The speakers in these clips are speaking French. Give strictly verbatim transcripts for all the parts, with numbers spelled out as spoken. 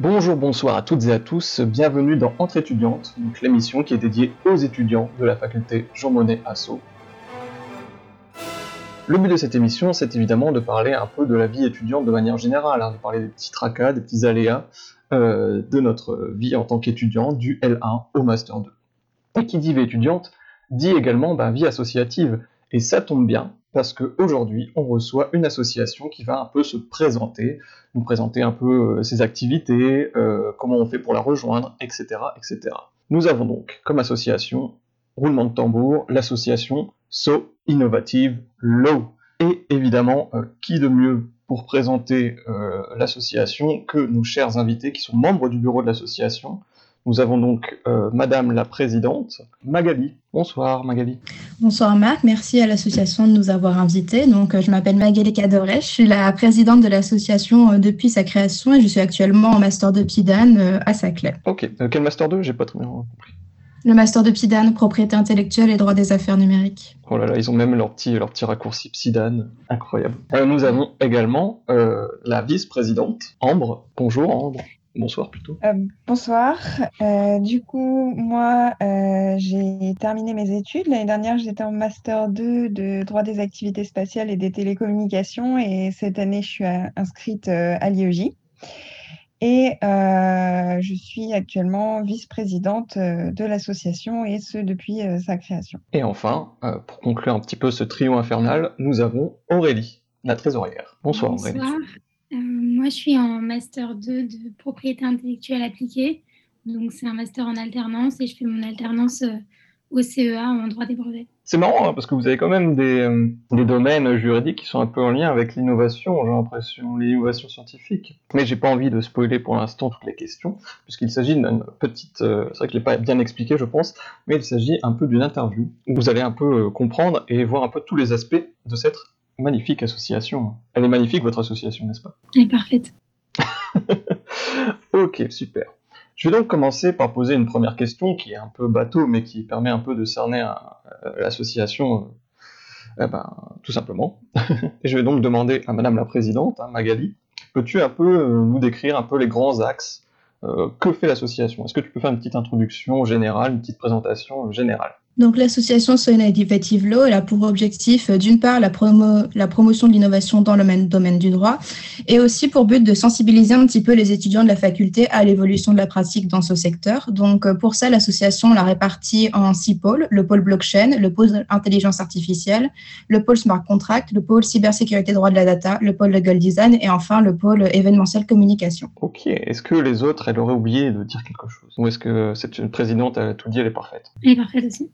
Bonjour, bonsoir à toutes et à tous, bienvenue dans Entre étudiantes, donc l'émission qui est dédiée aux étudiants de la faculté Jean Monnet à Sceaux. Le but de cette émission, c'est évidemment de parler un peu de la vie étudiante de manière générale, hein, de parler des petits tracas, des petits aléas euh, de notre vie en tant qu'étudiant, du L un au Master deux. Et qui dit vie étudiante, dit également bah, vie associative, et ça tombe bien, parce qu'aujourd'hui, on reçoit une association qui va un peu se présenter, nous présenter un peu ses activités, euh, comment on fait pour la rejoindre, et cetera, et cetera. Nous avons donc, comme association, roulement de tambour, l'association Sceaux Innovative Law. Et évidemment, euh, qui de mieux pour présenter euh, l'association que nos chers invités qui sont membres du bureau de l'association. Nous avons donc euh, Madame la Présidente, Magali. Bonsoir Magali. Bonsoir Marc, merci à l'association de nous avoir invités. Donc, je m'appelle Magali Cadoret, je suis la présidente de l'association depuis sa création et je suis actuellement en Master deux PIDAN euh, à Saclay. Ok, euh, quel Master deux? J'ai pas très bien compris. Le Master de PIDAN, propriété intellectuelle et droit des affaires numériques. Oh là là, ils ont même leur petit, leur petit raccourci PSIDAN, incroyable. Euh, nous avons également euh, la vice-présidente, Ambre. Bonjour Ambre. Bonsoir plutôt. Euh, bonsoir. Euh, du coup, moi, euh, j'ai terminé mes études. L'année dernière, j'étais en Master deux de droit des activités spatiales et des télécommunications. Et cette année, je suis inscrite à l'I E J. Et euh, je suis actuellement vice-présidente de l'association, et ce, depuis sa création. Et enfin, euh, pour conclure un petit peu ce trio infernal, nous avons Aurélie, la trésorière. Bonsoir, bonsoir. Aurélie. Euh, moi, je suis en Master deux de propriété intellectuelle appliquée. Donc, c'est un master en alternance et je fais mon alternance euh, au C E A en droit des brevets. C'est marrant hein, parce que vous avez quand même des, euh, des domaines juridiques qui sont un peu en lien avec l'innovation, j'ai l'impression, l'innovation scientifique. Mais j'ai pas envie de spoiler pour l'instant toutes les questions puisqu'il s'agit d'une petite... Euh, c'est vrai que je l'ai pas bien expliqué, je pense, mais il s'agit un peu d'une interview où vous allez un peu euh, comprendre et voir un peu tous les aspects de cette magnifique association. Elle est magnifique, votre association, n'est-ce pas? Elle est parfaite. Ok, super. Je vais donc commencer par poser une première question qui est un peu bateau, mais qui permet un peu de cerner un, euh, l'association, euh, euh, ben, tout simplement. Et je vais donc demander à Madame la Présidente, hein, Magali, peux-tu un peu euh, nous décrire un peu les grands axes? Euh, que fait l'association? Est-ce que tu peux faire une petite introduction générale, une petite présentation euh, générale? Donc, l'association Sceaux Innovative Law, elle a pour objectif, d'une part, la, promo, la promotion de l'innovation dans le domaine, domaine du droit, et aussi pour but de sensibiliser un petit peu les étudiants de la faculté à l'évolution de la pratique dans ce secteur. Donc, pour ça, l'association l'a répartie en six pôles, le pôle blockchain, le pôle intelligence artificielle, le pôle smart contract, le pôle cybersécurité droit de la data, le pôle legal design, et enfin, le pôle événementiel communication. Ok, est-ce que les autres, elles auraient oublié de dire quelque chose? Ou est-ce que cette présidente, elle a tout dit, elle est parfaite? Elle est parfaite aussi.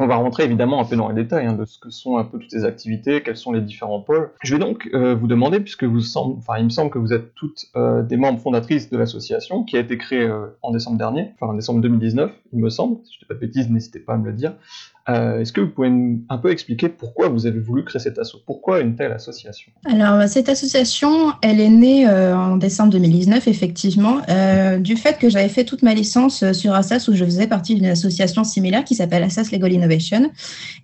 On va rentrer évidemment un peu dans les détails hein, de ce que sont un peu toutes ces activités, quels sont les différents pôles. Je vais donc euh, vous demander, puisque vous semble, enfin, il me semble que vous êtes toutes euh, des membres fondatrices de l'association qui a été créée euh, en décembre dernier, enfin en décembre deux mille dix-neuf, il me semble, si je ne dis pas de bêtises, n'hésitez pas à me le dire. Euh, est-ce que vous pouvez un peu expliquer pourquoi vous avez voulu créer cette asso? Pourquoi une telle association? Alors, cette association, elle est née euh, en décembre deux mille dix-neuf, effectivement, euh, du fait que j'avais fait toute ma licence sur Assas, où je faisais partie d'une association similaire qui s'appelle Assas Legal Innovation.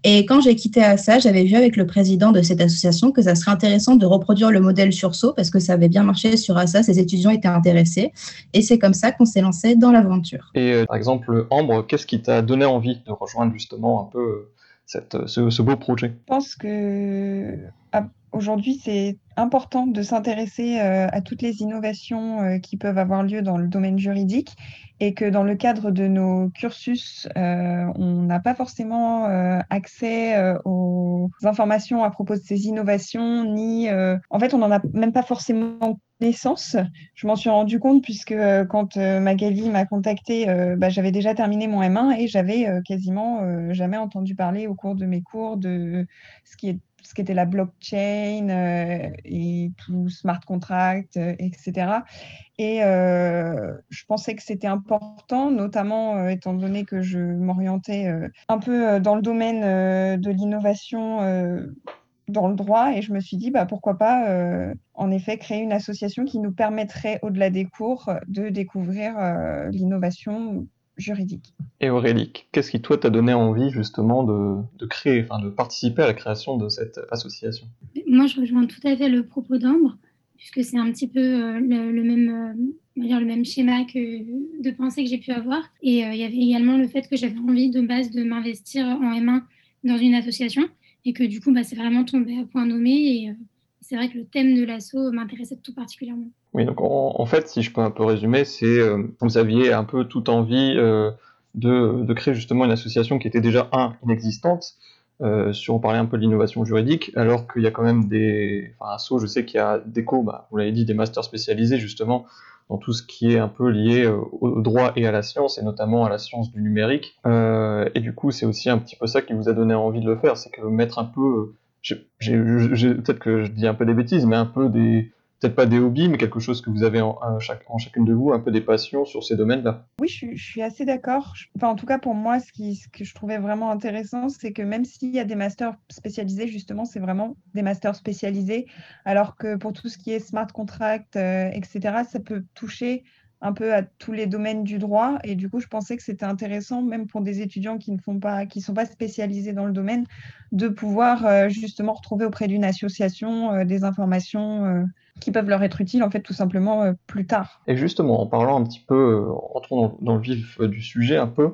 Et quand j'ai quitté Assas, j'avais vu avec le président de cette association que ça serait intéressant de reproduire le modèle sur Sceaux, parce que ça avait bien marché sur Assas, les étudiants étaient intéressés. Et c'est comme ça qu'on s'est lancé dans l'aventure. Et euh, par exemple, Ambre, qu'est-ce qui t'a donné envie de rejoindre justement un peu cette, ce, ce beau projet? Je pense que aujourd'hui c'est important de s'intéresser euh, à toutes les innovations euh, qui peuvent avoir lieu dans le domaine juridique et que dans le cadre de nos cursus, euh, on n'a pas forcément euh, accès euh, aux informations à propos de ces innovations, ni euh, en fait on n'en a même pas forcément connaissance. Je m'en suis rendu compte puisque euh, quand euh, Magali m'a contactée, euh, bah, j'avais déjà terminé mon M un et j'avais euh, quasiment euh, jamais entendu parler au cours de mes cours de ce qui est ce qu'était la blockchain euh, et tout smart contract, euh, et cetera. Et euh, je pensais que c'était important, notamment euh, étant donné que je m'orientais euh, un peu euh, dans le domaine euh, de l'innovation euh, dans le droit. Et je me suis dit, bah, pourquoi pas, euh, en effet, créer une association qui nous permettrait, au-delà des cours, de découvrir euh, l'innovation juridique. Et Aurélie, qu'est-ce qui, toi, t'a donné envie, justement, de, de créer, enfin, de participer à la création de cette association? Moi, je rejoins tout à fait le propos d'Ambre, puisque c'est un petit peu euh, le, le, même, euh, le même schéma que, de pensée que j'ai pu avoir. Et euh, il y avait également le fait que j'avais envie, de base, de m'investir en M un dans une association, et que, du coup, bah, c'est vraiment tombé à point nommé, et... Euh, c'est vrai que le thème de l'asso m'intéressait tout particulièrement. Oui, donc en, en fait, si je peux un peu résumer, c'est euh, vous aviez un peu toute envie euh, de, de créer justement une association qui était déjà, un, inexistante, euh, si on parlait un peu de l'innovation juridique, alors qu'il y a quand même des... Enfin, Sceaux, je sais qu'il y a des cours, bah, vous l'avez dit, des masters spécialisés justement dans tout ce qui est un peu lié euh, au droit et à la science, et notamment à la science du numérique. Euh, et du coup, c'est aussi un petit peu ça qui vous a donné envie de le faire, c'est que mettre un peu... J'ai, j'ai, j'ai, peut-être que je dis un peu des bêtises, mais un peu des, peut-être pas des hobbies, mais quelque chose que vous avez en, en, chaque, en chacune de vous, un peu des passions sur ces domaines-là. Oui, je, je suis assez d'accord. Enfin, en tout cas, pour moi, ce, qui, ce que je trouvais vraiment intéressant, c'est que même s'il y a des masters spécialisés, justement, c'est vraiment des masters spécialisés, alors que pour tout ce qui est smart contract, euh, et cetera, ça peut toucher un peu à tous les domaines du droit, et du coup je pensais que c'était intéressant même pour des étudiants qui ne font pas, qui sont pas spécialisés dans le domaine, de pouvoir euh, justement retrouver auprès d'une association euh, des informations euh, qui peuvent leur être utiles en fait tout simplement euh, plus tard. Et justement en parlant un petit peu, entrons dans, dans le vif du sujet un peu,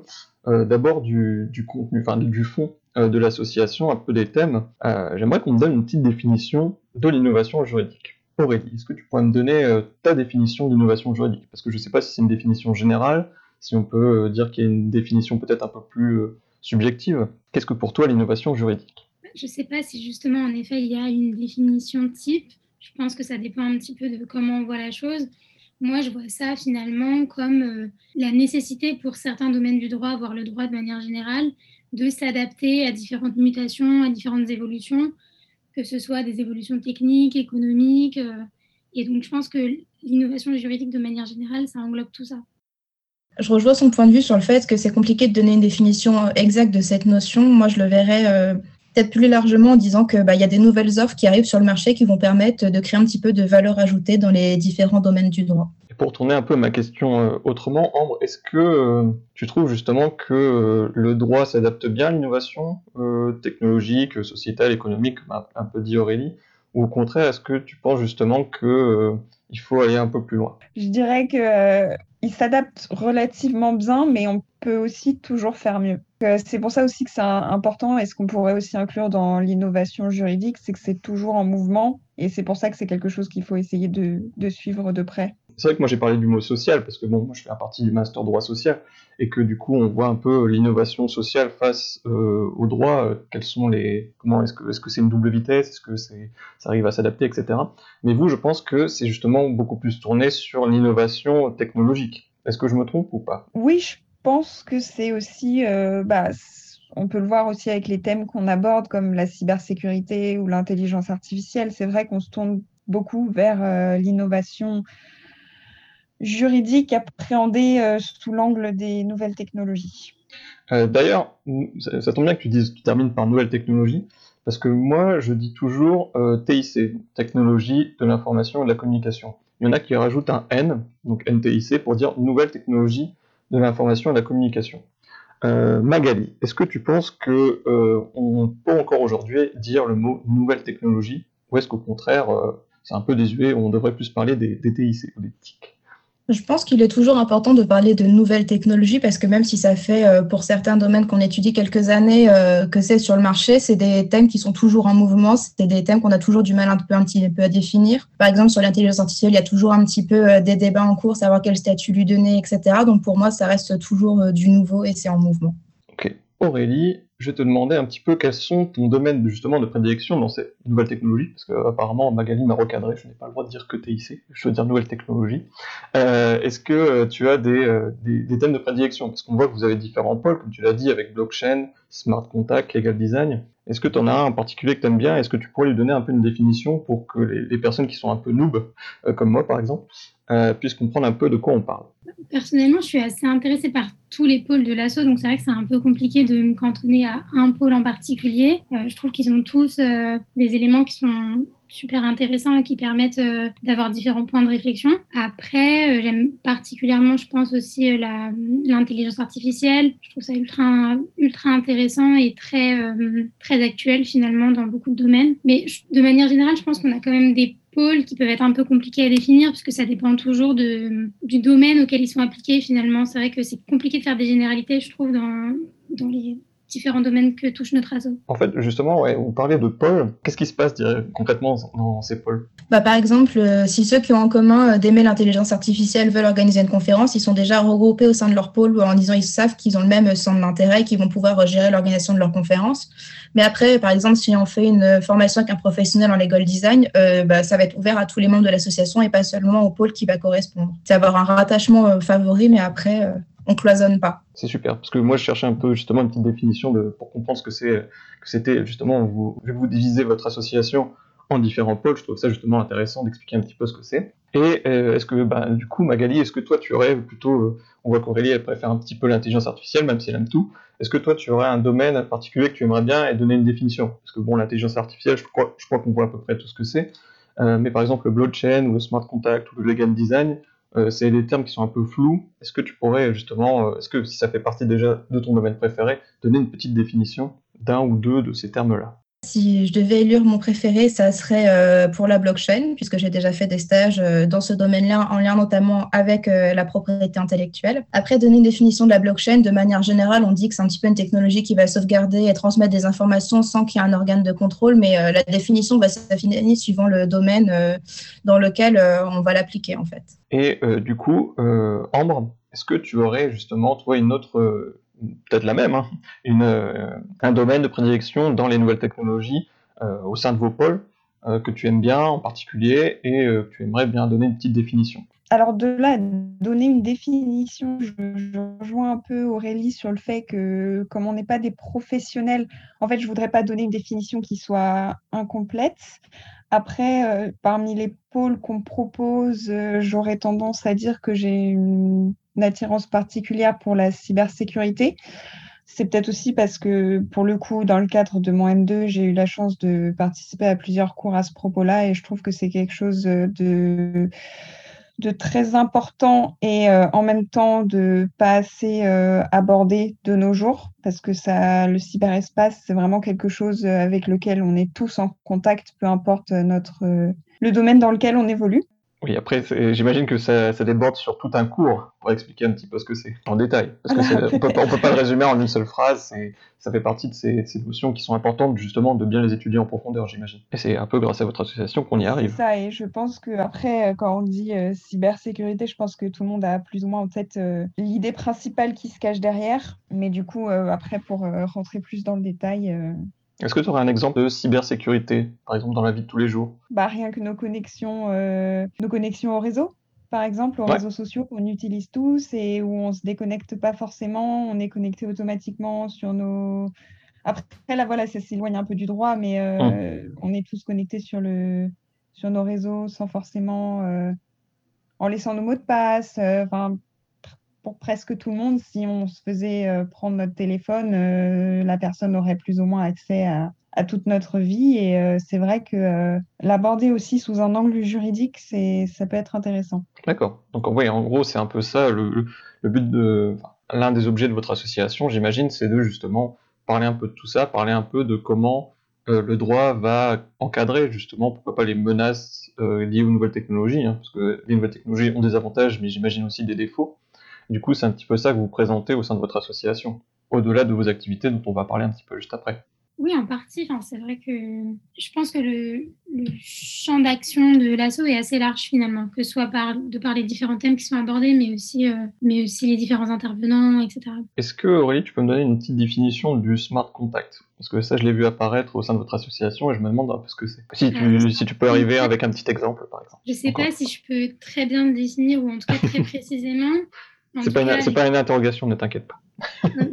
euh, d'abord du, du contenu, enfin du fond euh, de l'association, un peu des thèmes, euh, j'aimerais qu'on me donne une petite définition de l'innovation juridique. Aurélie, est-ce que tu pourrais me donner euh, ta définition d'innovation juridique? Parce que je ne sais pas si c'est une définition générale, si on peut euh, dire qu'il y a une définition peut-être un peu plus euh, subjective. Qu'est-ce que pour toi l'innovation juridique? Je ne sais pas si justement, en effet, il y a une définition type. Je pense que ça dépend un petit peu de comment on voit la chose. Moi, je vois ça finalement comme euh, la nécessité pour certains domaines du droit, voire le droit de manière générale, de s'adapter à différentes mutations, à différentes évolutions, que ce soit des évolutions techniques, économiques. Euh, et donc, je pense que l'innovation juridique, de manière générale, ça englobe tout ça. Je rejoins son point de vue sur le fait que c'est compliqué de donner une définition exacte de cette notion. Moi, je le verrais euh, peut-être plus largement en disant que bah, y a des nouvelles offres qui arrivent sur le marché qui vont permettre de créer un petit peu de valeur ajoutée dans les différents domaines du droit. Et pour tourner un peu ma question autrement, Ambre, est-ce que euh, tu trouves justement que euh, le droit s'adapte bien à l'innovation euh, technologique, sociétale, économique, comme a un peu dit Aurélie, ou au contraire, est-ce que tu penses justement qu'il euh, faut aller un peu plus loin? Je dirais qu'il euh, s'adapte relativement bien, mais on peut aussi toujours faire mieux. Donc, c'est pour ça aussi que c'est important, et ce qu'on pourrait aussi inclure dans l'innovation juridique, c'est que c'est toujours en mouvement, et c'est pour ça que c'est quelque chose qu'il faut essayer de, de suivre de près. C'est vrai que moi j'ai parlé du mot social, parce que bon, moi je fais partie du master droit social, et que du coup on voit un peu l'innovation sociale face euh, au droit, euh, quels sont les, comment est-ce que, est-ce que c'est une double vitesse, est-ce que c'est, ça arrive à s'adapter, et cetera. Mais vous, je pense que c'est justement beaucoup plus tourné sur l'innovation technologique. Est-ce que je me trompe ou pas? Oui, je pense que c'est aussi, euh, bah, on peut le voir aussi avec les thèmes qu'on aborde, comme la cybersécurité ou l'intelligence artificielle. C'est vrai qu'on se tourne beaucoup vers euh, l'innovation juridique appréhendée euh, sous l'angle des nouvelles technologies. Euh, d'ailleurs, ça, ça tombe bien que tu dises, tu termines par nouvelles technologies, parce que moi, je dis toujours euh, T I C, technologie de l'information et de la communication. Il y en a qui rajoutent un N, donc N T I C, pour dire nouvelles technologies de l'information et de la communication. Euh, Magali, est-ce que tu penses que euh, on peut encore aujourd'hui dire le mot nouvelle technologie, ou est-ce qu'au contraire, euh, c'est un peu désuet, on devrait plus parler des, des T I C ou des T I C? Je pense qu'il est toujours important de parler de nouvelles technologies parce que même si ça fait euh, pour certains domaines qu'on étudie quelques années euh, que c'est sur le marché, c'est des thèmes qui sont toujours en mouvement, c'est des thèmes qu'on a toujours du mal un peu, un petit peu à définir. Par exemple, sur l'intelligence artificielle, il y a toujours un petit peu euh, des débats en cours, savoir quel statut lui donner, et cetera. Donc pour moi, ça reste toujours euh, du nouveau et c'est en mouvement. Ok. Aurélie, je vais te demander un petit peu quels sont ton domaine justement de prédilection dans ces nouvelles technologies, parce qu'apparemment Magali m'a recadré, je n'ai pas le droit de dire que T I C, je veux dire nouvelles technologies. Euh, est-ce que tu as des, des, des thèmes de prédilection? Parce qu'on voit que vous avez différents pôles, comme tu l'as dit, avec blockchain, smart contract, legal design. Est-ce que tu en as un en particulier que tu aimes bien? Est-ce que tu pourrais lui donner un peu une définition pour que les, les personnes qui sont un peu noobs, euh, comme moi par exemple, euh, puissent comprendre un peu de quoi on parle? Personnellement, je suis assez intéressée par tous les pôles de l'asso, donc c'est vrai que c'est un peu compliqué de me cantonner à un pôle en particulier. Euh, je trouve qu'ils ont tous euh, des éléments qui sont, super intéressants et qui permettent euh, d'avoir différents points de réflexion. Après, euh, j'aime particulièrement, je pense aussi, euh, la, l'intelligence artificielle. Je trouve ça ultra, ultra intéressant et très, euh, très actuel finalement dans beaucoup de domaines. Mais je, de manière générale, je pense qu'on a quand même des pôles qui peuvent être un peu compliqués à définir puisque ça dépend toujours de, du domaine auquel ils sont appliqués finalement. C'est vrai que c'est compliqué de faire des généralités, je trouve, dans, dans les différents domaines que touche notre réseau. En fait, justement, ouais, vous parlez de pôles. Qu'est-ce qui se passe concrètement dans ces pôles ? Bah, par exemple, euh, si ceux qui ont en commun euh, d'aimer l'intelligence artificielle veulent organiser une conférence, ils sont déjà regroupés au sein de leur pôle en disant qu'ils savent qu'ils ont le même centre d'intérêt et qu'ils vont pouvoir gérer l'organisation de leur conférence. Mais après, par exemple, si on fait une formation avec un professionnel en legal design, euh, bah, ça va être ouvert à tous les membres de l'association et pas seulement au pôle qui va correspondre. C'est avoir un rattachement euh, favori, mais après... Euh, on cloisonne pas. C'est super, parce que moi je cherchais un peu justement une petite définition de, pour comprendre ce que c'est, que c'était justement, vous, vu que vous divisez votre association en différents pôles, je trouve ça justement intéressant d'expliquer un petit peu ce que c'est. Et euh, est-ce que, bah, du coup Magali, est-ce que toi tu aurais plutôt, euh, on voit qu'Aurélie elle préfère un petit peu l'intelligence artificielle, même si elle aime tout, est-ce que toi tu aurais un domaine particulier que tu aimerais bien et donner une définition ? Parce que bon, l'intelligence artificielle, je crois, je crois qu'on voit à peu près tout ce que c'est, euh, mais par exemple le blockchain ou le smart contract ou le legal design, Euh, c'est des termes qui sont un peu flous. Est-ce que tu pourrais justement, euh, est-ce que si ça fait partie déjà de ton domaine préféré, donner une petite définition d'un ou deux de ces termes-là ? Si je devais élire mon préféré, ça serait euh, pour la blockchain, puisque j'ai déjà fait des stages euh, dans ce domaine-là, en lien notamment avec euh, la propriété intellectuelle. Après, donner une définition de la blockchain, de manière générale, on dit que c'est un petit peu une technologie qui va sauvegarder et transmettre des informations sans qu'il y ait un organe de contrôle, mais euh, la définition va s'affiner suivant le domaine euh, dans lequel euh, on va l'appliquer, en fait. Et euh, du coup, euh, Ambre, est-ce que tu aurais justement trouvé une autre... Euh... peut-être la même, hein, une, euh, un domaine de prédilection dans les nouvelles technologies euh, au sein de vos pôles euh, que tu aimes bien en particulier et euh, que tu aimerais bien donner une petite définition ? Alors de là, donner une définition, je, je rejoins un peu Aurélie sur le fait que comme on n'est pas des professionnels, en fait je ne voudrais pas donner une définition qui soit incomplète. Après, euh, parmi les pôles qu'on propose, euh, j'aurais tendance à dire que j'ai une... une attirance particulière pour la cybersécurité. C'est peut-être aussi parce que, pour le coup, dans le cadre de mon M deux, j'ai eu la chance de participer à plusieurs cours à ce propos-là et je trouve que c'est quelque chose de, de très important et euh, en même temps de pas assez euh, abordé de nos jours, parce que ça, le cyberespace, c'est vraiment quelque chose avec lequel on est tous en contact, peu importe notre, euh, le domaine dans lequel on évolue. Oui, après, j'imagine que ça, ça déborde sur tout un cours pour expliquer un petit peu ce que c'est en détail. Parce que c'est, on peut, ne peut pas le résumer en une seule phrase. C'est, ça fait partie de ces, ces notions qui sont importantes, justement, de bien les étudier en profondeur, j'imagine. Et c'est un peu grâce à votre association qu'on y arrive. C'est ça, et je pense qu'après, quand on dit euh, cybersécurité, je pense que tout le monde a plus ou moins en tête euh, l'idée principale qui se cache derrière. Mais du coup, euh, après, pour euh, rentrer plus dans le détail... Euh... Est-ce que tu aurais un exemple de cybersécurité, par exemple dans la vie de tous les jours ? Bah, rien que nos connexions, euh, nos connexions au réseau, par exemple, aux ouais. réseaux sociaux qu'on utilise tous et où on ne se déconnecte pas forcément, on est connecté automatiquement sur nos... Après, là, voilà, ça s'éloigne un peu du droit, mais euh, hum. on est tous connectés sur, le... sur nos réseaux sans forcément... Euh, en laissant nos mots de passe, euh, enfin... Pour presque tout le monde, si on se faisait euh, prendre notre téléphone, euh, la personne aurait plus ou moins accès à, à toute notre vie. Et euh, c'est vrai que euh, l'aborder aussi sous un angle juridique, c'est, ça peut être intéressant. D'accord. Donc oui, en gros, c'est un peu ça. Le, le, le but de enfin, l'un des objets de votre association, j'imagine, c'est de justement parler un peu de tout ça, parler un peu de comment euh, le droit va encadrer justement, pourquoi pas les menaces euh, liées aux nouvelles technologies, hein, parce que les nouvelles technologies ont des avantages, mais j'imagine aussi des défauts. Du coup, c'est un petit peu ça que vous présentez au sein de votre association, au-delà de vos activités dont on va parler un petit peu juste après. Oui, en partie. Enfin, c'est vrai que je pense que le, le champ d'action de l'asso est assez large finalement, que ce soit par, de par les différents thèmes qui sont abordés, mais aussi, euh, mais aussi les différents intervenants, et cetera. Est-ce que, Aurélie, tu peux me donner une petite définition du smart contract ? Parce que ça, je l'ai vu apparaître au sein de votre association et je me demande un peu ce que c'est. Si tu, si tu peux arriver avec un petit exemple, par exemple. Je ne sais Encore. pas si je peux très bien le définir ou en tout cas très précisément. C'est pas, cas, une, c'est pas une interrogation, ne t'inquiète pas.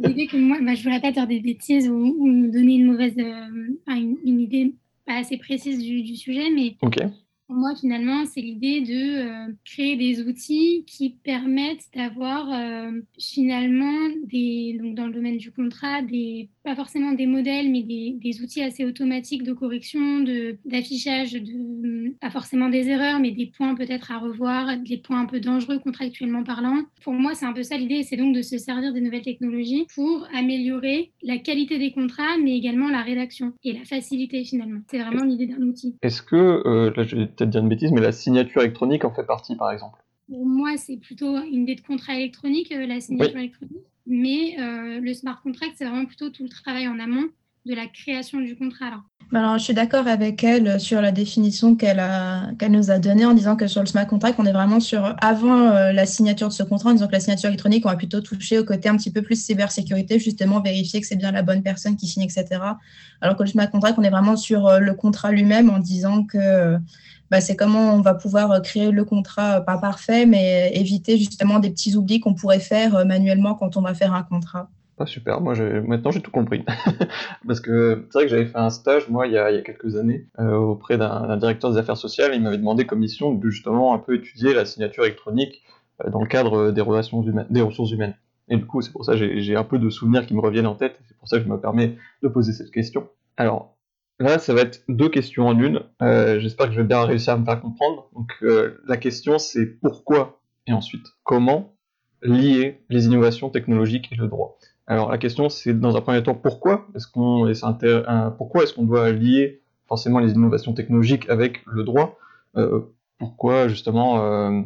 L'idée que moi, bah, je ne voudrais pas faire des bêtises ou, ou me donner une mauvaise, euh, une, une idée pas assez précise du, du sujet, mais okay. Pour moi, finalement, c'est l'idée de euh, créer des outils qui permettent d'avoir euh, finalement, des, donc dans le domaine du contrat, des, pas forcément des modèles, mais des, des outils assez automatiques de correction, de, d'affichage, de, pas forcément des erreurs, mais des points peut-être à revoir, des points un peu dangereux contractuellement parlant. Pour moi, c'est un peu ça l'idée, c'est donc de se servir des nouvelles technologies pour améliorer la qualité des contrats, mais également la rédaction et la facilité finalement. C'est vraiment l'idée d'un outil. Est-ce que, euh, là je vais peut-être dire une bêtise, mais la signature électronique en fait partie par exemple? Pour moi, c'est plutôt une idée de contrat électronique, euh, la signature oui. électronique, mais euh, le smart contract, c'est vraiment plutôt tout le travail en amont de la création du contrat. Alors, Alors je suis d'accord avec elle sur la définition qu'elle, a, qu'elle nous a donnée en disant que sur le smart contract, on est vraiment sur avant euh, la signature de ce contrat, en disant que la signature électronique, on va plutôt toucher au côté un petit peu plus cybersécurité, justement vérifier que c'est bien la bonne personne qui signe, et cetera. Alors que le smart contract, on est vraiment sur euh, le contrat lui-même en disant que euh, bah, c'est comment on va pouvoir créer le contrat, euh, pas parfait, mais éviter justement des petits oublis qu'on pourrait faire euh, manuellement quand on va faire un contrat. Ah, super, moi j'ai... maintenant j'ai tout compris. Parce que c'est vrai que j'avais fait un stage, moi, il y a, il y a quelques années, euh, auprès d'un, d'un directeur des affaires sociales, et il m'avait demandé comme mission de justement un peu étudier la signature électronique euh, dans le cadre des relations humaines, des ressources humaines. Et du coup, c'est pour ça que j'ai, j'ai un peu de souvenirs qui me reviennent en tête, et c'est pour ça que je me permets de poser cette question. Alors, là, ça va être deux questions en une. Euh, j'espère que je vais bien réussir à me faire comprendre. Donc, euh, la question, c'est pourquoi et ensuite comment lier les innovations technologiques et le droit. Alors la question c'est dans un premier temps pourquoi est-ce qu'on, est-ce inter... pourquoi est-ce qu'on doit lier forcément les innovations technologiques avec le droit, euh, pourquoi justement euh,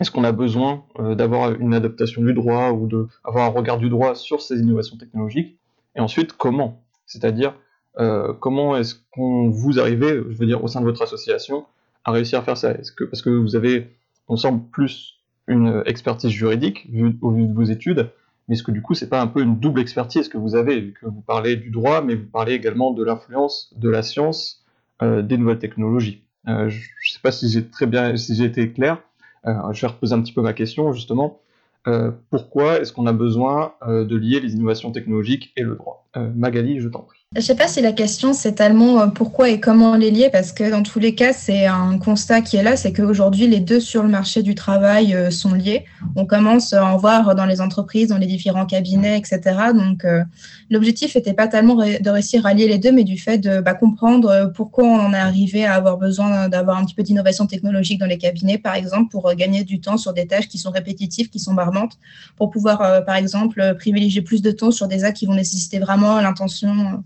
est-ce qu'on a besoin euh, d'avoir une adaptation du droit ou d'avoir un regard du droit sur ces innovations technologiques, et ensuite comment, c'est-à-dire euh, comment est-ce qu'on vous arrivez, je veux dire au sein de votre association, à réussir à faire ça, est-ce que, parce que vous avez ensemble plus une expertise juridique vu, au vu de vos études. Mais est-ce que du coup, c'est pas un peu une double expertise que vous avez, vu que vous parlez du droit, mais vous parlez également de l'influence de la science, euh, des nouvelles technologies. Euh, je ne sais pas si j'ai très bien, si j'ai été clair. Euh, je vais reposer un petit peu ma question justement. Euh, pourquoi est-ce qu'on a besoin euh, de lier les innovations technologiques et le droit ? euh, Magali, je t'en prie. Je ne sais pas si la question, c'est tellement euh, pourquoi et comment les lier, parce que dans tous les cas, c'est un constat qui est là, c'est qu'aujourd'hui, les deux sur le marché du travail euh, sont liés. On commence à en voir dans les entreprises, dans les différents cabinets, et cetera. Donc, euh, l'objectif n'était pas tellement ré- de réussir à lier les deux, mais du fait de bah, comprendre pourquoi on en est arrivé à avoir besoin d'avoir un petit peu d'innovation technologique dans les cabinets, par exemple, pour euh, gagner du temps sur des tâches qui sont répétitives, qui sont barmantes, pour pouvoir, euh, par exemple, euh, privilégier plus de temps sur des actes qui vont nécessiter vraiment l'intention... Euh,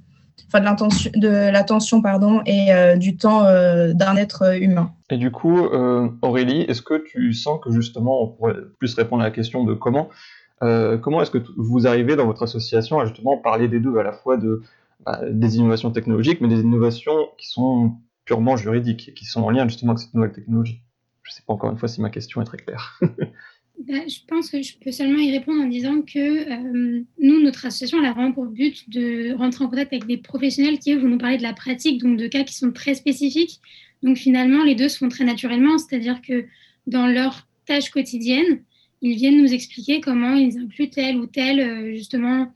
Enfin, de l'attention, de l'attention pardon, et euh, du temps euh, d'un être humain. Et du coup, euh, Aurélie, est-ce que tu sens que justement, on pourrait plus répondre à la question de comment, euh, comment est-ce que t- vous arrivez dans votre association à justement parler des deux, à la fois de, bah, des innovations technologiques, mais des innovations qui sont purement juridiques, et qui sont en lien justement avec cette nouvelle technologie? Je ne sais pas encore une fois si ma question est très claire. Ben, je pense que je peux seulement y répondre en disant que euh, nous, notre association, elle a vraiment pour but de rentrer en contact avec des professionnels qui, eux, vont nous parler de la pratique, donc de cas qui sont très spécifiques. Donc, finalement, les deux se font très naturellement, c'est-à-dire que dans leurs tâches quotidiennes, ils viennent nous expliquer comment ils incluent telle ou telle, justement,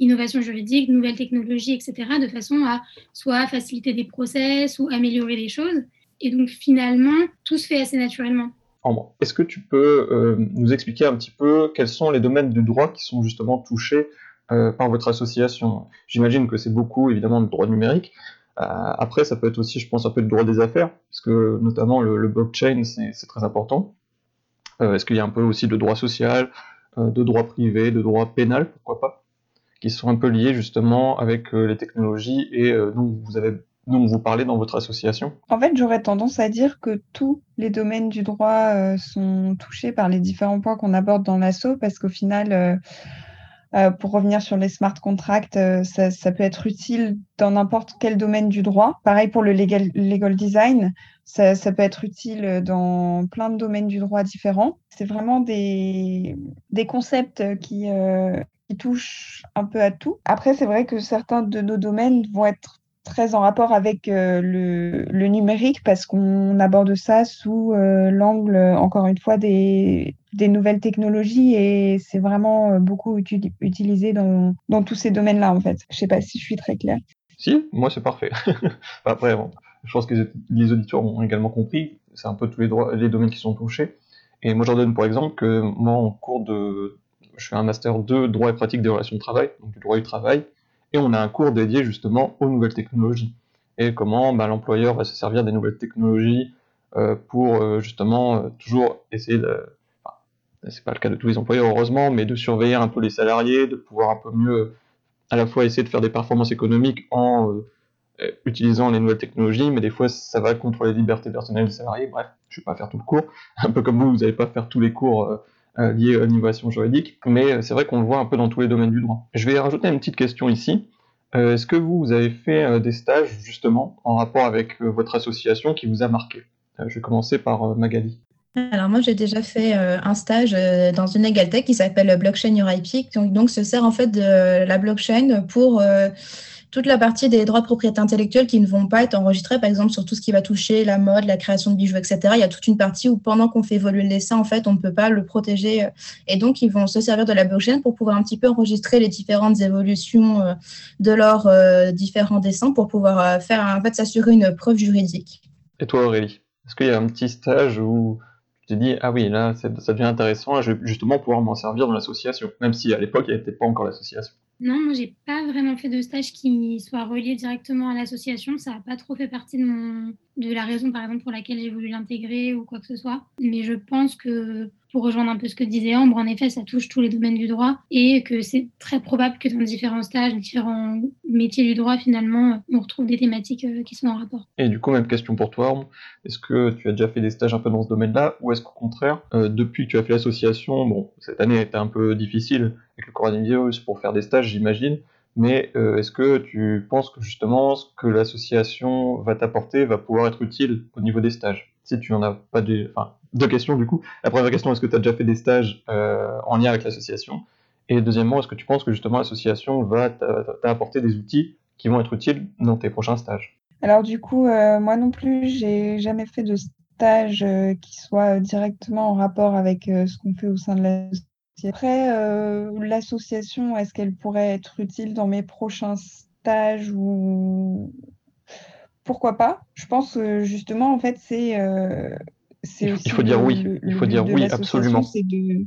innovation juridique, nouvelles technologies, et cetera, de façon à soit faciliter des process ou améliorer les choses. Et donc, finalement, tout se fait assez naturellement. Ambre, est-ce que tu peux euh, nous expliquer un petit peu quels sont les domaines du droit qui sont justement touchés euh, par votre association ? J'imagine que c'est beaucoup, évidemment, le droit numérique. Euh, après, ça peut être aussi, je pense, un peu le droit des affaires, puisque notamment le, le blockchain, c'est, c'est très important. Euh, est-ce qu'il y a un peu aussi de droit social, euh, de droit privé, de droit pénal, pourquoi pas, qui sont un peu liés justement avec euh, les technologies et euh, donc vous avez... dont vous parlez dans votre association ? En fait, j'aurais tendance à dire que tous les domaines du droit euh, sont touchés par les différents points qu'on aborde dans l'asso, parce qu'au final, euh, euh, pour revenir sur les smart contracts, euh, ça, ça peut être utile dans n'importe quel domaine du droit. Pareil pour le legal, legal design, ça, ça peut être utile dans plein de domaines du droit différents. C'est vraiment des, des concepts qui, euh, qui touchent un peu à tout. Après, c'est vrai que certains de nos domaines vont être très en rapport avec euh, le, le numérique, parce qu'on aborde ça sous euh, l'angle, encore une fois, des, des nouvelles technologies, et c'est vraiment euh, beaucoup uti- utilisé dans, dans tous ces domaines-là, en fait. Je ne sais pas si je suis très claire. Si, moi, c'est parfait. Après, bon, Je pense que les auditeurs ont également compris. C'est un peu tous les, droits, les domaines qui sont touchés. Et moi, je leur donne pour exemple que moi, en cours de... Je fais un master deux, droit et pratique des relations de travail, donc du droit du travail. Et on a un cours dédié justement aux nouvelles technologies. Et comment bah, l'employeur va se servir des nouvelles technologies euh, pour euh, justement euh, toujours essayer de... Enfin, c'est pas le cas de tous les employeurs, heureusement, mais de surveiller un peu les salariés, de pouvoir un peu mieux à la fois essayer de faire des performances économiques en... Euh, utilisant les nouvelles technologies, mais des fois ça va contre les libertés personnelles des salariés. Bref, je ne vais pas faire tout le cours, un peu comme vous, vous n'allez pas faire tous les cours euh, liés à l'innovation juridique, mais c'est vrai qu'on le voit un peu dans tous les domaines du droit. Je vais rajouter une petite question ici. Euh, est-ce que vous, vous avez fait euh, des stages, justement, en rapport avec euh, votre association qui vous a marqué ? euh, Je vais commencer par euh, Magali. Alors moi, j'ai déjà fait euh, un stage euh, dans une LegalTech qui s'appelle Blockchain Your I P, donc, donc se sert en fait de la blockchain pour... Euh, toute la partie des droits de propriété intellectuelle qui ne vont pas être enregistrés, par exemple, sur tout ce qui va toucher la mode, la création de bijoux, et cetera. Il y a toute une partie où, pendant qu'on fait évoluer le dessin, en fait, on ne peut pas le protéger. Et donc, ils vont se servir de la blockchain pour pouvoir un petit peu enregistrer les différentes évolutions de leurs différents dessins pour pouvoir faire, en fait, s'assurer une preuve juridique. Et toi, Aurélie, est-ce qu'il y a un petit stage où tu t'es dit « Ah oui, là, ça devient intéressant, je vais justement pouvoir m'en servir dans l'association », même si à l'époque, il n'y avait peut-être pas encore l'association? Non, moi, je n'ai pas vraiment fait de stage qui soit relié directement à l'association. Ça n'a pas trop fait partie de, mon... de la raison, par exemple, pour laquelle j'ai voulu l'intégrer ou quoi que ce soit. Mais je pense que, pour rejoindre un peu ce que disait Ambre, en effet, ça touche tous les domaines du droit et que c'est très probable que dans différents stages, différents métiers du droit, finalement, on retrouve des thématiques qui sont en rapport. Et du coup, même question pour toi, Ambre. Est-ce que tu as déjà fait des stages un peu dans ce domaine-là ou est-ce qu'au contraire, euh, depuis que tu as fait l'association, bon, cette année a été un peu difficile avec le coronavirus pour faire des stages, j'imagine, mais euh, est-ce que tu penses que justement ce que l'association va t'apporter va pouvoir être utile au niveau des stages ? Si tu n'en as pas des... Enfin, deux questions du coup. La première question, est-ce que tu as déjà fait des stages euh, en lien avec l'association ? Et deuxièmement, est-ce que tu penses que justement l'association va t'apporter des outils qui vont être utiles dans tes prochains stages ? Alors du coup, euh, moi non plus, j'ai jamais fait de stage euh, qui soit directement en rapport avec euh, ce qu'on fait au sein de l'association. Après, euh, l'association, est-ce qu'elle pourrait être utile dans mes prochains stages ou pourquoi pas ? Je pense que justement, en fait, c'est, euh, c'est aussi... Il faut dire de, oui, le, il faut dire oui, absolument. C'est de...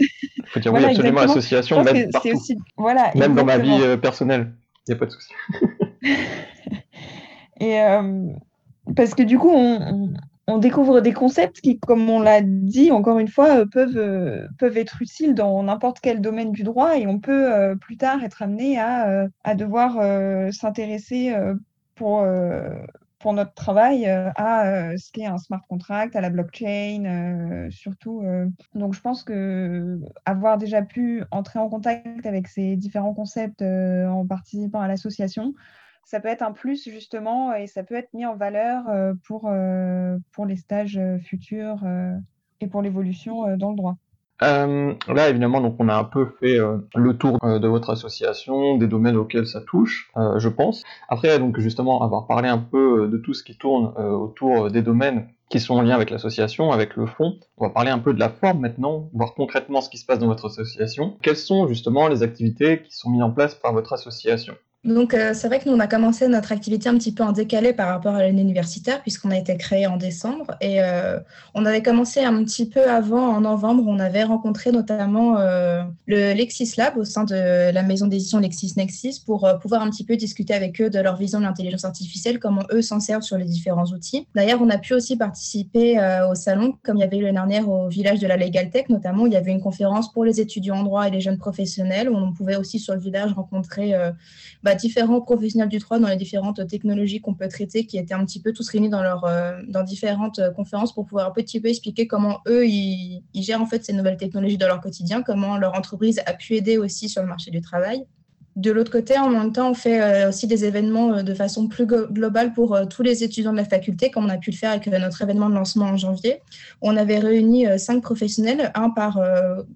Il faut dire voilà, oui, absolument, l'association, même partout. Aussi... Voilà, même exactement. Dans ma vie euh, personnelle, il n'y a pas de souci. Et euh, parce que du coup, on... on... On découvre des concepts qui, comme on l'a dit, encore une fois, peuvent, euh, peuvent être utiles dans n'importe quel domaine du droit et on peut euh, plus tard être amené à, euh, à devoir euh, s'intéresser euh, pour, euh, pour notre travail euh, à euh, ce qu'est un smart contract, à la blockchain, euh, surtout. Euh. Donc, je pense qu'avoir déjà pu entrer en contact avec ces différents concepts euh, en participant à l'association, ça peut être un plus, justement, et ça peut être mis en valeur pour, pour les stages futurs et pour l'évolution dans le droit. Euh, là, évidemment, donc, on a un peu fait euh, le tour euh, de votre association, des domaines auxquels ça touche, euh, je pense. Après, donc, justement, avoir parlé un peu de tout ce qui tourne euh, autour des domaines qui sont en lien avec l'association, avec le fond, on va parler un peu de la forme maintenant, voir concrètement ce qui se passe dans votre association. Quelles sont, justement, les activités qui sont mises en place par votre association ? Donc, euh, c'est vrai que nous, on a commencé notre activité un petit peu en décalé par rapport à l'année universitaire, puisqu'on a été créé en décembre. Et euh, on avait commencé un petit peu avant, en novembre. On avait rencontré notamment euh, le Lexis Lab au sein de la maison d'édition LexisNexis pour euh, pouvoir un petit peu discuter avec eux de leur vision de l'intelligence artificielle, comment eux s'en servent sur les différents outils. D'ailleurs, on a pu aussi participer euh, au salon, comme il y avait eu l'année dernière au village de la LegalTech, notamment, où il y avait une conférence pour les étudiants en droit et les jeunes professionnels, où on pouvait aussi sur le village rencontrer... Euh, bah, différents professionnels du droit dans les différentes technologies qu'on peut traiter, qui étaient un petit peu tous réunis dans, leur, dans différentes conférences pour pouvoir un petit peu expliquer comment eux, ils, ils gèrent en fait ces nouvelles technologies dans leur quotidien, comment leur entreprise a pu aider aussi sur le marché du travail. De l'autre côté, en même temps, on fait aussi des événements de façon plus globale pour tous les étudiants de la faculté, comme on a pu le faire avec notre événement de lancement en janvier. On avait réuni cinq professionnels, un par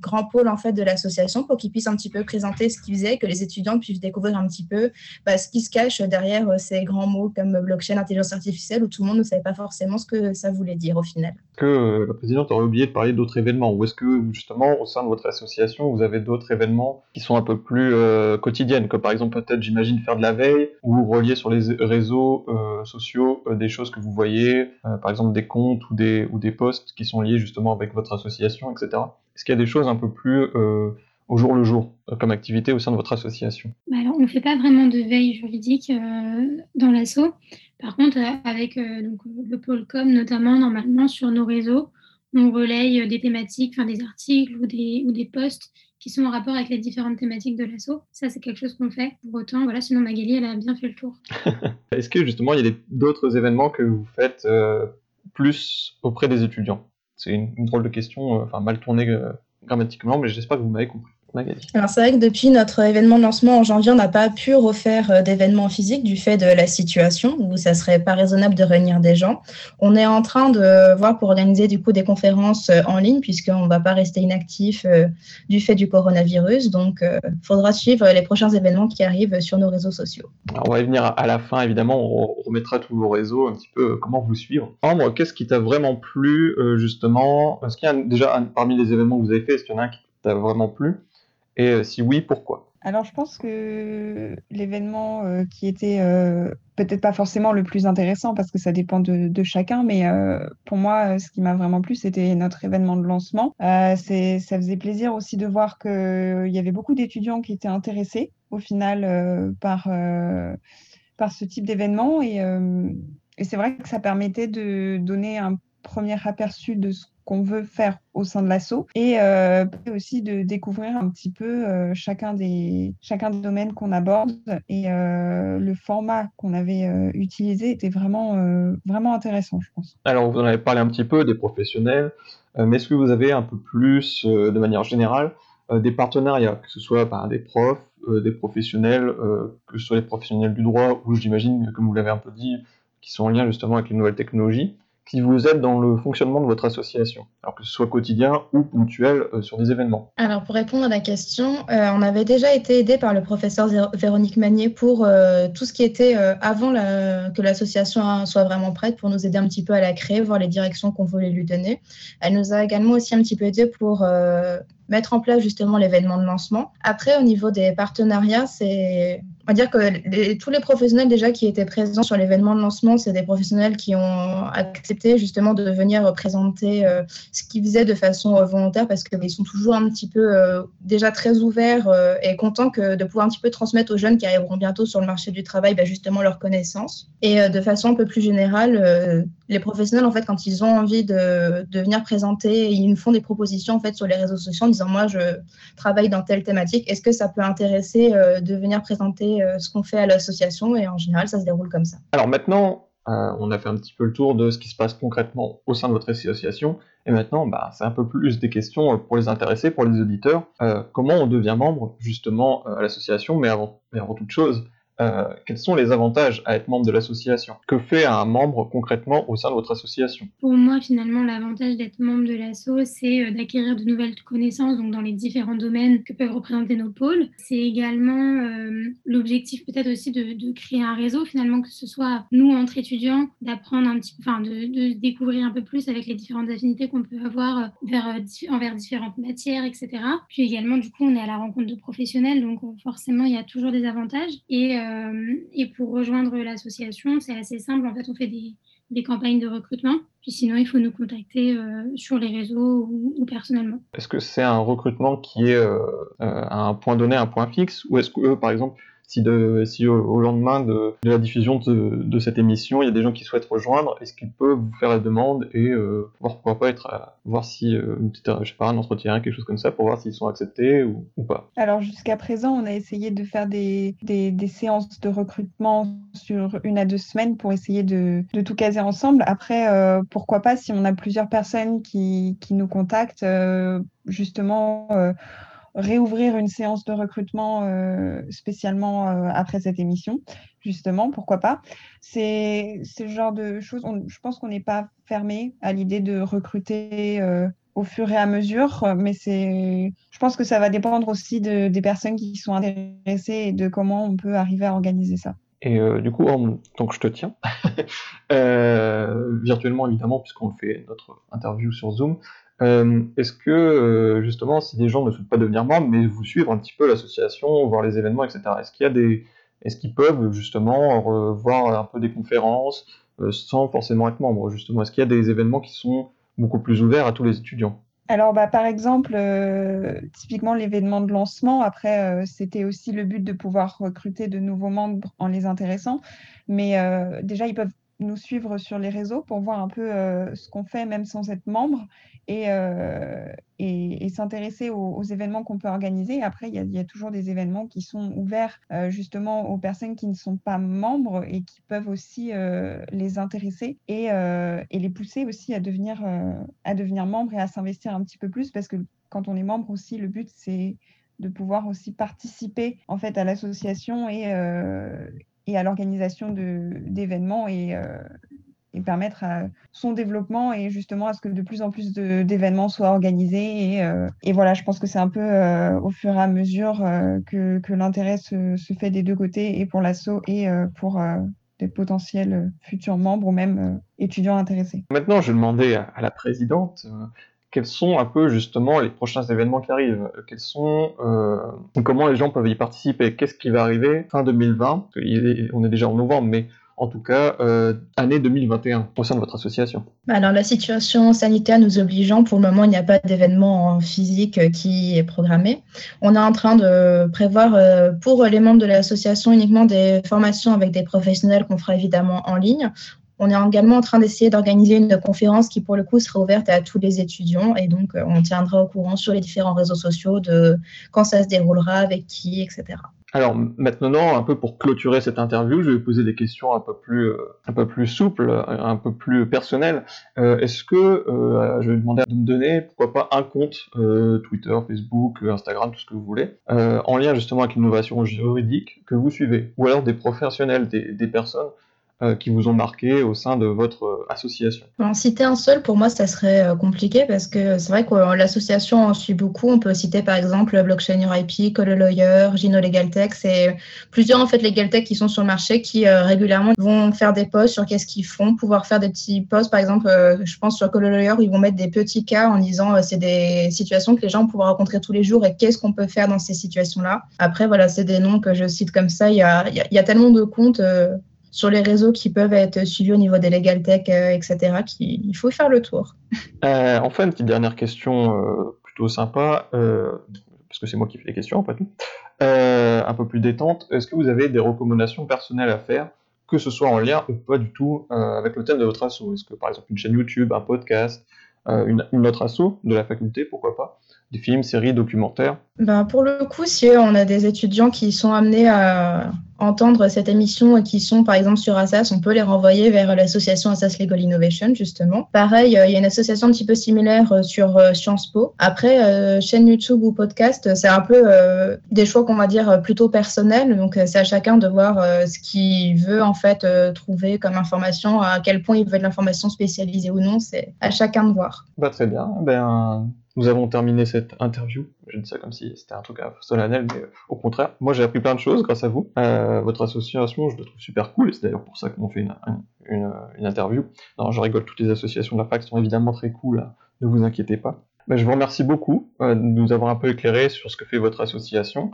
grand pôle en fait, de l'association, pour qu'ils puissent un petit peu présenter ce qu'ils faisaient, que les étudiants puissent découvrir un petit peu bah, ce qui se cache derrière ces grands mots comme blockchain, intelligence artificielle, où tout le monde ne savait pas forcément ce que ça voulait dire au final. Est-ce que la présidente aurait oublié de parler d'autres événements, ou est-ce que justement, au sein de votre association, vous avez d'autres événements qui sont un peu plus euh, quotidiens ? quotidiennes, comme par exemple peut-être, j'imagine, faire de la veille ou relier sur les réseaux euh, sociaux euh, des choses que vous voyez, euh, par exemple des comptes ou des, ou des posts qui sont liés justement avec votre association, et cetera. Est-ce qu'il y a des choses un peu plus... Euh, au jour le jour, comme activité au sein de votre association? Alors, on ne fait pas vraiment de veille juridique euh, dans l'asso. Par contre, avec euh, donc, le pôle com, notamment, normalement, sur nos réseaux, on relaye des thématiques, enfin des articles ou des, ou des posts qui sont en rapport avec les différentes thématiques de l'asso. Ça, c'est quelque chose qu'on fait. Pour autant, voilà, sinon Magali, elle a bien fait le tour. Est-ce que, justement, il y a d'autres événements que vous faites euh, plus auprès des étudiants? C'est une, une drôle de question, enfin euh, mal tournée euh, grammatiquement, mais j'espère que vous m'avez compris. Alors c'est vrai que depuis notre événement de lancement en janvier, on n'a pas pu refaire d'événements physiques du fait de la situation où ça ne serait pas raisonnable de réunir des gens. On est en train de voir pour organiser du coup des conférences en ligne puisqu'on ne va pas rester inactif euh, du fait du coronavirus. Donc il euh, faudra suivre les prochains événements qui arrivent sur nos réseaux sociaux. Alors, on va y venir à la fin, évidemment, on remettra tous vos réseaux, un petit peu euh, comment vous suivre. Ambre, qu'est-ce qui t'a vraiment plu euh, justement? Est-ce qu'il y a déjà un, parmi les événements que vous avez fait, est-ce qu'il y en a un qui t'a vraiment plu? Et si oui, pourquoi? Alors, je pense que l'événement euh, qui était euh, peut-être pas forcément le plus intéressant, parce que ça dépend de, de chacun, mais euh, pour moi, ce qui m'a vraiment plu, c'était notre événement de lancement. Euh, c'est, ça faisait plaisir aussi de voir qu'il euh, y avait beaucoup d'étudiants qui étaient intéressés, au final, euh, par, euh, par ce type d'événement. Et, euh, et c'est vrai que ça permettait de donner un premier aperçu de ce qu'on veut faire au sein de l'asso et euh, aussi de découvrir un petit peu euh, chacun des chacun des domaines qu'on aborde et euh, le format qu'on avait euh, utilisé était vraiment euh, vraiment intéressant, je pense. Alors vous en avez parlé un petit peu des professionnels, euh, mais est-ce que vous avez un peu plus euh, de manière générale euh, des partenariats, que ce soit par des profs, euh, des professionnels, euh, que ce soit les professionnels du droit ou j'imagine comme vous l'avez un peu dit qui sont en lien justement avec les nouvelles technologies, qui vous aide dans le fonctionnement de votre association, alors que ce soit quotidien ou ponctuel euh, sur des événements? Alors, pour répondre à la question, euh, on avait déjà été aidé par le professeur Véronique Manier pour euh, tout ce qui était euh, avant la, que l'association soit vraiment prête, pour nous aider un petit peu à la créer, voir les directions qu'on voulait lui donner. Elle nous a également aussi un petit peu aidé pour... Euh, mettre en place justement l'événement de lancement. Après, au niveau des partenariats, c'est... on va dire que les... tous les professionnels déjà qui étaient présents sur l'événement de lancement, c'est des professionnels qui ont accepté justement de venir présenter euh, ce qu'ils faisaient de façon euh, volontaire, parce qu'ils bah, sont toujours un petit peu euh, déjà très ouverts euh, et contents que de pouvoir un petit peu transmettre aux jeunes qui arriveront bientôt sur le marché du travail bah, justement leurs connaissances. Et euh, de façon un peu plus générale, euh, les professionnels, en fait, quand ils ont envie de, de venir présenter, ils nous font des propositions en fait, sur les réseaux sociaux en disant « moi, je travaille dans telle thématique, est-ce que ça peut intéresser euh, de venir présenter euh, ce qu'on fait à l'association ?» Et en général, ça se déroule comme ça. Alors maintenant, euh, on a fait un petit peu le tour de ce qui se passe concrètement au sein de votre association. Et maintenant, bah, c'est un peu plus des questions pour les intéressés, pour les auditeurs. Euh, comment on devient membre justement à l'association, mais avant, mais avant toute chose, Euh, quels sont les avantages à être membre de l'association? Que fait un membre concrètement au sein de votre association? Pour moi, finalement, l'avantage d'être membre de l'asso, c'est d'acquérir de nouvelles connaissances donc dans les différents domaines que peuvent représenter nos pôles. C'est également euh, l'objectif peut-être aussi de, de créer un réseau, finalement, que ce soit nous, entre étudiants, d'apprendre un petit, enfin, de, de découvrir un peu plus avec les différentes affinités qu'on peut avoir vers, envers différentes matières, et cetera. Puis également, du coup, on est à la rencontre de professionnels, donc forcément, il y a toujours des avantages. Et euh, Et pour rejoindre l'association, c'est assez simple. En fait, on fait des, des campagnes de recrutement. Puis sinon, il faut nous contacter euh, sur les réseaux ou, ou personnellement. Est-ce que c'est un recrutement qui est euh, à un point donné, un point fixe? Ou est-ce que, euh, par exemple, si, de, si au, au lendemain de, de la diffusion de, de cette émission, il y a des gens qui souhaitent rejoindre, est-ce qu'ils peuvent vous faire la demande et euh, voir, pourquoi pas être à, voir si, euh, une petite, je sais pas, un entretien, quelque chose comme ça, pour voir s'ils sont acceptés ou, ou pas? Alors, jusqu'à présent, on a essayé de faire des, des, des séances de recrutement sur une à deux semaines pour essayer de, de tout caser ensemble. Après, euh, pourquoi pas, si on a plusieurs personnes qui, qui nous contactent, euh, justement, euh, réouvrir une séance de recrutement euh, spécialement euh, après cette émission, justement, pourquoi pas. C'est ce genre de choses, on, je pense qu'on n'est pas fermé à l'idée de recruter euh, au fur et à mesure, mais c'est, je pense que ça va dépendre aussi de, des personnes qui sont intéressées et de comment on peut arriver à organiser ça. Et euh, du coup, tant que je te tiens, euh, virtuellement évidemment, puisqu'on fait notre interview sur Zoom, Euh, Est-ce que, euh, justement, si des gens ne souhaitent pas devenir membres, mais vous suivre un petit peu l'association, voir les événements, et cetera, est-ce qu'il y a des... Est-ce qu'ils peuvent, justement, voir un peu des conférences euh, sans forcément être membre, justement? Est-ce qu'il y a des événements qui sont beaucoup plus ouverts à tous les étudiants? Alors, bah, par exemple, euh, typiquement l'événement de lancement, après, euh, c'était aussi le but de pouvoir recruter de nouveaux membres en les intéressant. Mais euh, déjà, ils peuvent nous suivre sur les réseaux pour voir un peu euh, ce qu'on fait, même sans être membre, et, euh, et, et s'intéresser aux, aux événements qu'on peut organiser. Après, il y a, il y a toujours des événements qui sont ouverts euh, justement aux personnes qui ne sont pas membres et qui peuvent aussi euh, les intéresser et, euh, et les pousser aussi à devenir, euh, à devenir membres et à s'investir un petit peu plus, parce que quand on est membre aussi, le but, c'est de pouvoir aussi participer en fait à l'association et euh, et à l'organisation de, d'événements et, euh, et permettre à son développement et justement à ce que de plus en plus de, d'événements soient organisés. Et, euh, et voilà, je pense que c'est un peu euh, au fur et à mesure euh, que, que l'intérêt se, se fait des deux côtés, et pour l'asso et euh, pour euh, des potentiels futurs membres ou même euh, étudiants intéressés. Maintenant, je demandais à, à la présidente euh, quels sont un peu justement les prochains événements qui arrivent, quels sont, euh, comment les gens peuvent y participer, qu'est-ce qui va arriver fin deux mille vingt, on est déjà en novembre, mais en tout cas, euh, année deux mille vingt et un, concernant votre association. Alors, la situation sanitaire nous obligeant, pour le moment, il n'y a pas d'événement physique qui est programmé. On est en train de prévoir euh, pour les membres de l'association uniquement des formations avec des professionnels qu'on fera évidemment en ligne. On est également en train d'essayer d'organiser une conférence qui, pour le coup, sera ouverte à tous les étudiants. Et donc, on tiendra au courant sur les différents réseaux sociaux de quand ça se déroulera, avec qui, et cetera. Alors, maintenant, un peu pour clôturer cette interview, je vais poser des questions un peu plus, un peu plus souples, un peu plus personnelles. Euh, est-ce que, euh, je vais demander de me donner, pourquoi pas, un compte euh, Twitter, Facebook, Instagram, tout ce que vous voulez, euh, en lien justement avec l'innovation juridique que vous suivez, ou alors des professionnels, des, des personnes qui vous ont marqué au sein de votre association? En citer un seul, pour moi, ça serait compliqué, parce que c'est vrai que l'association en suit beaucoup. On peut citer par exemple Blockchain Your I P, Call of Lawyer, Gino Legal Tech. C'est plusieurs en fait LegalTech qui sont sur le marché, qui euh, régulièrement vont faire des posts sur qu'est-ce qu'ils font, pouvoir faire des petits posts. Par exemple, euh, je pense sur Call of Lawyer, ils vont mettre des petits cas en disant euh, c'est des situations que les gens vont pouvoir rencontrer tous les jours et qu'est-ce qu'on peut faire dans ces situations-là. Après, voilà, c'est des noms que je cite comme ça. Il y a, il y a, il y a tellement de comptes euh, sur les réseaux qui peuvent être suivis au niveau des LegalTech, euh, et cetera, qui, il faut faire le tour. Euh, enfin, une petite dernière question euh, plutôt sympa, euh, parce que c'est moi qui fais les questions, pas tout. Euh, un peu plus détente, est-ce que vous avez des recommandations personnelles à faire, que ce soit en lien ou pas du tout euh, avec le thème de votre asso? Est-ce que, par exemple, une chaîne YouTube, un podcast, euh, une, une autre asso de la faculté, pourquoi pas? Des films, séries, documentaires? Ben, pour le coup, si on a des étudiants qui sont amenés à entendre cette émission et qui sont par exemple sur Assas, on peut les renvoyer vers l'association Assas Legal Innovation, justement. Pareil, il y a une association un petit peu similaire sur Sciences Po. Après, euh, chaîne YouTube ou podcast, c'est un peu euh, des choix qu'on va dire plutôt personnels, donc c'est à chacun de voir euh, ce qu'il veut en fait euh, trouver comme information, à quel point il veut de l'information spécialisée ou non, c'est à chacun de voir. Bah, très bien, ben... nous avons terminé cette interview. Je dis ça comme si c'était un truc solennel, mais au contraire, moi j'ai appris plein de choses grâce à vous. Euh, votre association, je la trouve super cool, et c'est d'ailleurs pour ça qu'on fait une, une, une interview. Non, je rigole, toutes les associations de la fac sont évidemment très cool, hein, ne vous inquiétez pas. Mais je vous remercie beaucoup euh, de nous avoir un peu éclairé sur ce que fait votre association.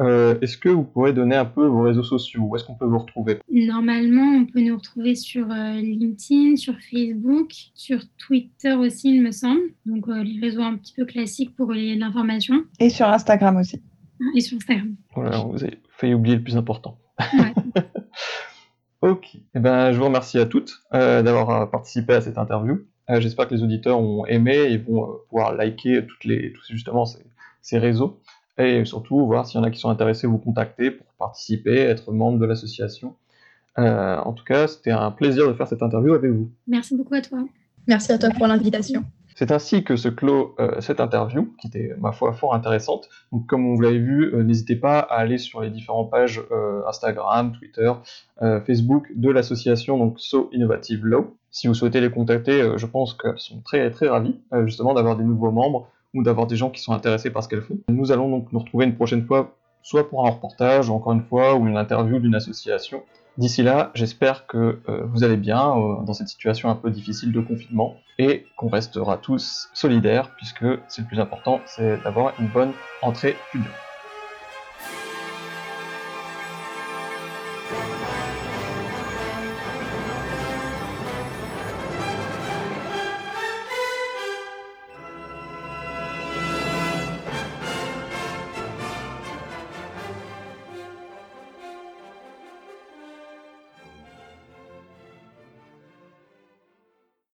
Euh, est-ce que vous pourrez donner un peu vos réseaux sociaux? Où est-ce qu'on peut vous retrouver? Normalement, on peut nous retrouver sur euh, LinkedIn, sur Facebook, sur Twitter aussi, il me semble. Donc, euh, les réseaux un petit peu classiques pour relayer de l'information. Et sur Instagram aussi. Et sur Instagram. Voilà, on vous a failli oublier le plus important. Ouais. Ok. Eh ben, je vous remercie à toutes euh, d'avoir participé à cette interview. Euh, j'espère que les auditeurs ont aimé et vont euh, pouvoir liker toutes les, tous, justement ces, ces réseaux. Et surtout, voir s'il y en a qui sont intéressés, vous contacter pour participer, être membre de l'association. Euh, en tout cas, c'était un plaisir de faire cette interview avec vous. Merci beaucoup à toi. Merci à toi pour l'invitation. C'est ainsi que se clôt euh, cette interview, qui était, ma foi, fort intéressante. Donc, comme vous l'avez vu, euh, n'hésitez pas à aller sur les différentes pages euh, Instagram, Twitter, euh, Facebook de l'association donc Sceaux Innovative Law. Si vous souhaitez les contacter, euh, je pense qu'elles sont très, très ravies euh, justement d'avoir des nouveaux membres ou d'avoir des gens qui sont intéressés par ce qu'elles font. Nous allons donc nous retrouver une prochaine fois, soit pour un reportage, encore une fois, ou une interview d'une association. D'ici là, j'espère que euh, vous allez bien euh, dans cette situation un peu difficile de confinement, et qu'on restera tous solidaires, puisque c'est le plus important, c'est d'avoir une bonne entrée publique.